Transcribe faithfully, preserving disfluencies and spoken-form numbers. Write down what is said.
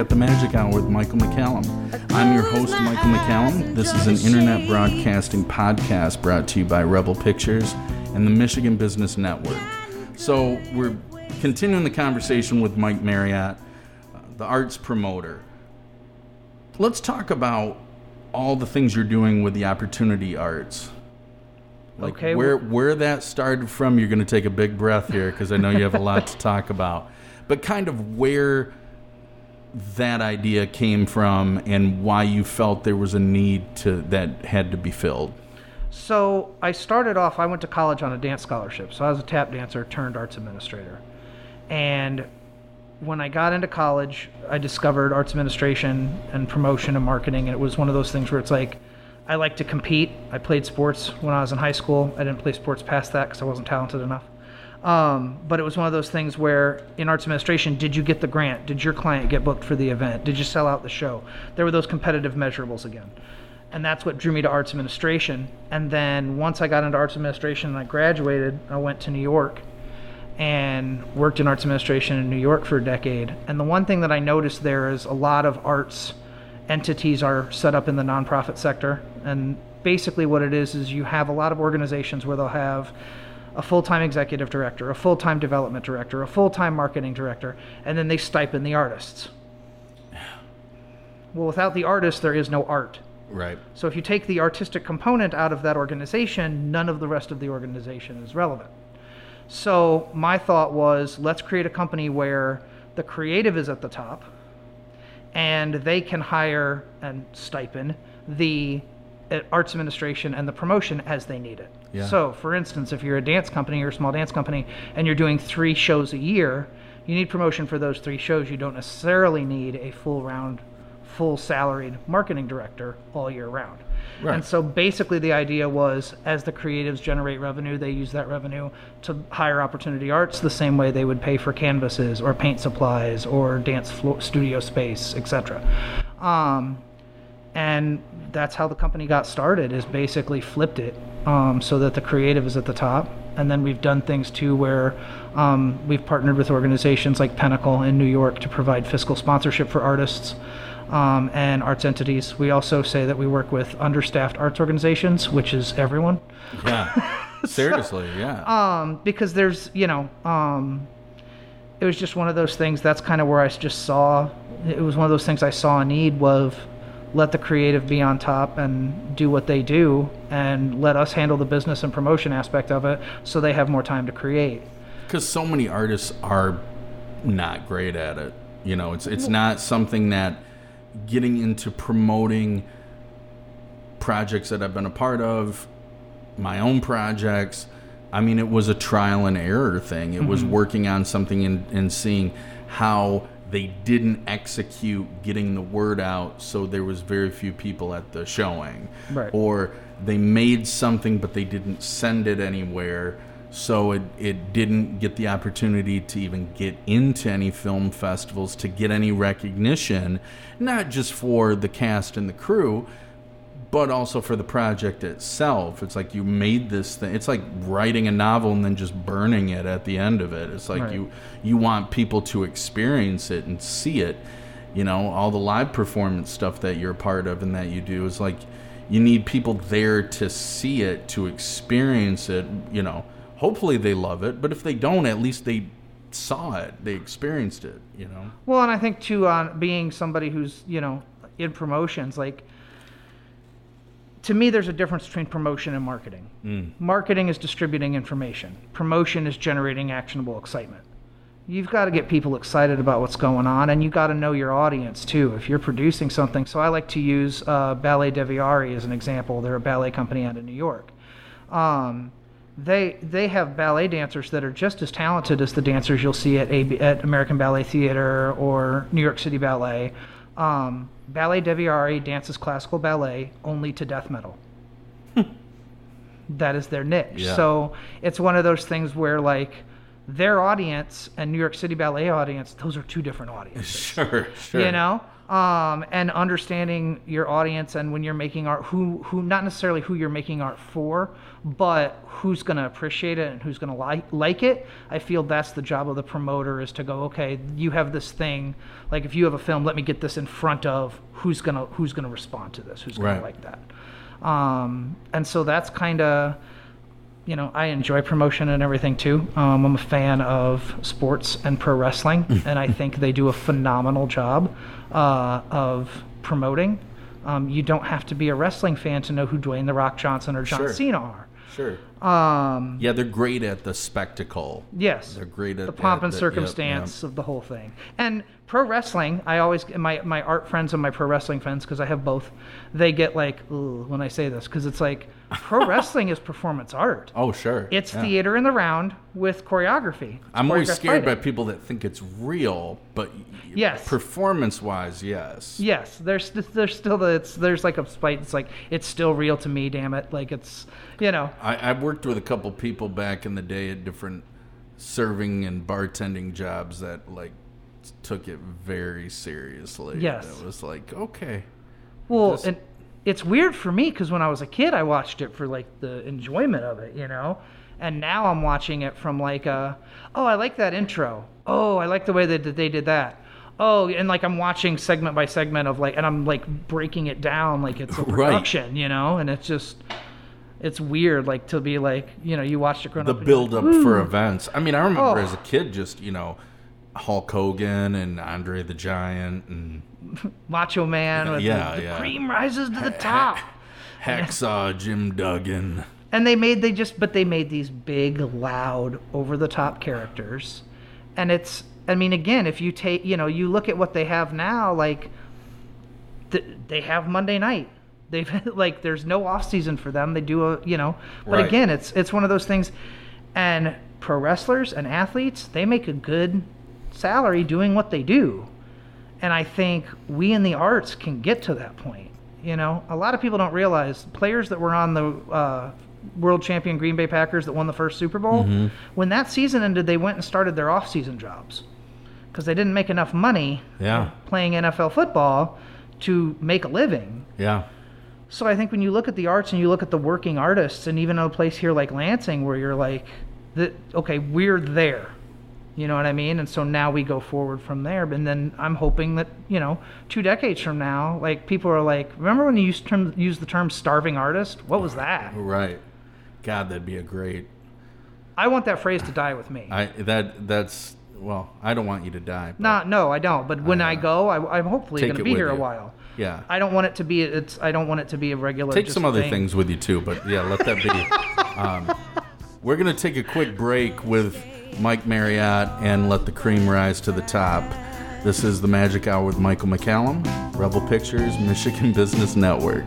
at The Magic Hour with Michael McCallum. I'm your host, Michael McCallum. This is an internet broadcasting podcast brought to you by Rebel Pictures and the Michigan Business Network. So we're continuing the conversation with Mike Marriott, the arts promoter. Let's talk about all the things you're doing with the Opportunity Arts. Like okay. where where that started from, you're going to take a big breath here because I know you have a lot to talk about. But kind of where that idea came from and why you felt there was a need to that had to be filled. So I started off, I went to college on a dance scholarship. So I was a tap dancer turned arts administrator. And when I got into college, I discovered arts administration and promotion and marketing. And it was one of those things where it's like, I like to compete. I played sports when I was in high school. I didn't play sports past that because I wasn't talented enough. Um, but it was one of those things where in arts administration, did you get the grant? Did your client get booked for the event? Did you sell out the show? There were those competitive measurables again. And that's what drew me to arts administration. And then once I got into arts administration and I graduated, I went to New York and worked in arts administration in New York for a decade. And the one thing that I noticed there is a lot of arts entities are set up in the nonprofit sector. And basically what it is, is you have a lot of organizations where they'll have a full-time executive director, a full-time development director, a full-time marketing director, and then they stipend the artists. Well, without the artists, there is no art. Right. So if you take the artistic component out of that organization, none of the rest of the organization is relevant. So my thought was, let's create a company where the creative is at the top and they can hire and stipend the arts administration and the promotion as they need it. Yeah. So for instance, if you're a dance company or a small dance company and you're doing three shows a year, you need promotion for those three shows. You don't necessarily need a full round, full salaried marketing director all year round. Right. And so basically the idea was as the creatives generate revenue, they use that revenue to hire Opportunity Arts the same way they would pay for canvases or paint supplies or dance floor, studio space, et cetera. Um, and that's how the company got started, is basically flipped it um, so that the creative is at the top. And then we've done things too where um, we've partnered with organizations like Pentacle in New York to provide fiscal sponsorship for artists. Um, and arts entities. We also say that we work with understaffed arts organizations, which is everyone. Yeah, seriously, so, yeah. Um, because there's, you know, um, it was just one of those things. That's kind of where I just saw, it was one of those things I saw a need of, let the creative be on top and do what they do and let us handle the business and promotion aspect of it so they have more time to create. Because so many artists are not great at it. You know, it's it's not something that getting into promoting projects that I've been a part of, my own projects. I mean, it was a trial and error thing. It mm-hmm. was working on something and, and seeing how they didn't execute getting the word out, so there was very few people at the showing. Right. Or they made something, but they didn't send it anywhere, so it, it didn't get the opportunity to even get into any film festivals, to get any recognition, not just for the cast and the crew, but also for the project itself. It's like you made this thing. It's like writing a novel and then just burning it at the end of it. It's like right. you you want people to experience it and see it. You know, all the live performance stuff that you're a part of and that you do is like you need people there to see it, to experience it, you know. Hopefully they love it, but if they don't, at least they saw it, they experienced it, you know? Well, and I think, too, on being somebody who's, you know, in promotions, like, to me, there's a difference between promotion and marketing. Mm. Marketing is distributing information. Promotion is generating actionable excitement. You've got to get people excited about what's going on, and you've got to know your audience, too, if you're producing something. So I like to use uh, Ballet Deviari as an example. They're a ballet company out of New York. Um... They they have ballet dancers that are just as talented as the dancers you'll see at A B, at American Ballet Theater or New York City Ballet. Um, Ballet Deviari dances classical ballet only to death metal. That is their niche. Yeah. So it's one of those things where like their audience and New York City Ballet audience, those are two different audiences. Sure, sure. You know? um, and understanding your audience, and when you're making art, who, who, not necessarily who you're making art for, but who's going to appreciate it and who's going to like, like it. I feel that's the job of the promoter, is to go, okay, you have this thing. Like if you have a film, let me get this in front of who's going to, who's going to respond to this, who's going to like that. Um, and so that's kind of, you know, I enjoy promotion and everything too. Um, I'm a fan of sports and pro wrestling, and I think they do a phenomenal job uh, of promoting. Um, you don't have to be a wrestling fan to know who Dwayne The Rock Johnson or John sure. Cena are. Sure. Um, yeah, they're great at the spectacle. Yes. They're great at the pomp and the, circumstance yep, yep. of the whole thing. And pro wrestling, I always, my, my art friends and my pro wrestling friends, because I have both, they get like, ooh, when I say this, because it's like, pro wrestling is performance art. Oh, sure. It's yeah. theater in the round with choreography. It's I'm always scared fighting. by people that think it's real, but yes. performance-wise, yes. Yes. There's, there's still, the, it's, there's like a spite. It's like, it's still real to me, damn it. Like it's, you know. I, I've worked with a couple people back in the day at different serving and bartending jobs that like took it very seriously. Yes. And it was like, okay. Well, this- and it's weird for me because when I was a kid, I watched it for like the enjoyment of it, you know? And now I'm watching it from like, a, oh, I like that intro. Oh, I like the way that they did that. Oh, and like I'm watching segment by segment of like, and I'm like breaking it down like it's a production, right. you know? And it's just... It's weird, like, to be like, you know, you watched it growing up. The build-up like, for events. I mean, I remember oh. as a kid just, you know, Hulk Hogan and Andre the Giant and... Macho Man. Yeah, with yeah, the, yeah. the cream rises to the top. Hacksaw Jim Duggan. And they made, they just, but they made these big, loud, over-the-top characters. And it's, I mean, again, if you take, you know, you look at what they have now, like, th- they have Monday Night. They've like there's no off season for them. They do a you know, but right. again, it's it's one of those things. And pro wrestlers and athletes, they make a good salary doing what they do, and I think we in the arts can get to that point. You know, a lot of people don't realize players that were on the uh, world champion Green Bay Packers that won the first Super Bowl. Mm-hmm. When that season ended, they went and started their off season jobs because they didn't make enough money yeah. playing N F L football to make a living. Yeah. So I think when you look at the arts and you look at the working artists, and even in a place here like Lansing where you're like, the, okay, we're there. You know what I mean? And so now we go forward from there. And then I'm hoping that, you know, two decades from now, like people are like, remember when you used, term, used the term starving artist? What was that? Right. God, that'd be a great... I want that phrase to die with me. I that That's... Well, I don't want you to die. Nah, no, I don't. But when I, I go, I, I'm hopefully going to be here you. a while. Yeah. I don't want it to be. It's. I don't want it to be a regular. Take just some other thing. things with you too, but yeah, let that be. um, we're gonna take a quick break with Mike Marriott and Let the Cream Rise to the Top. This is the Magic Hour with Michael McCallum, Rebel Pictures, Michigan Business Network.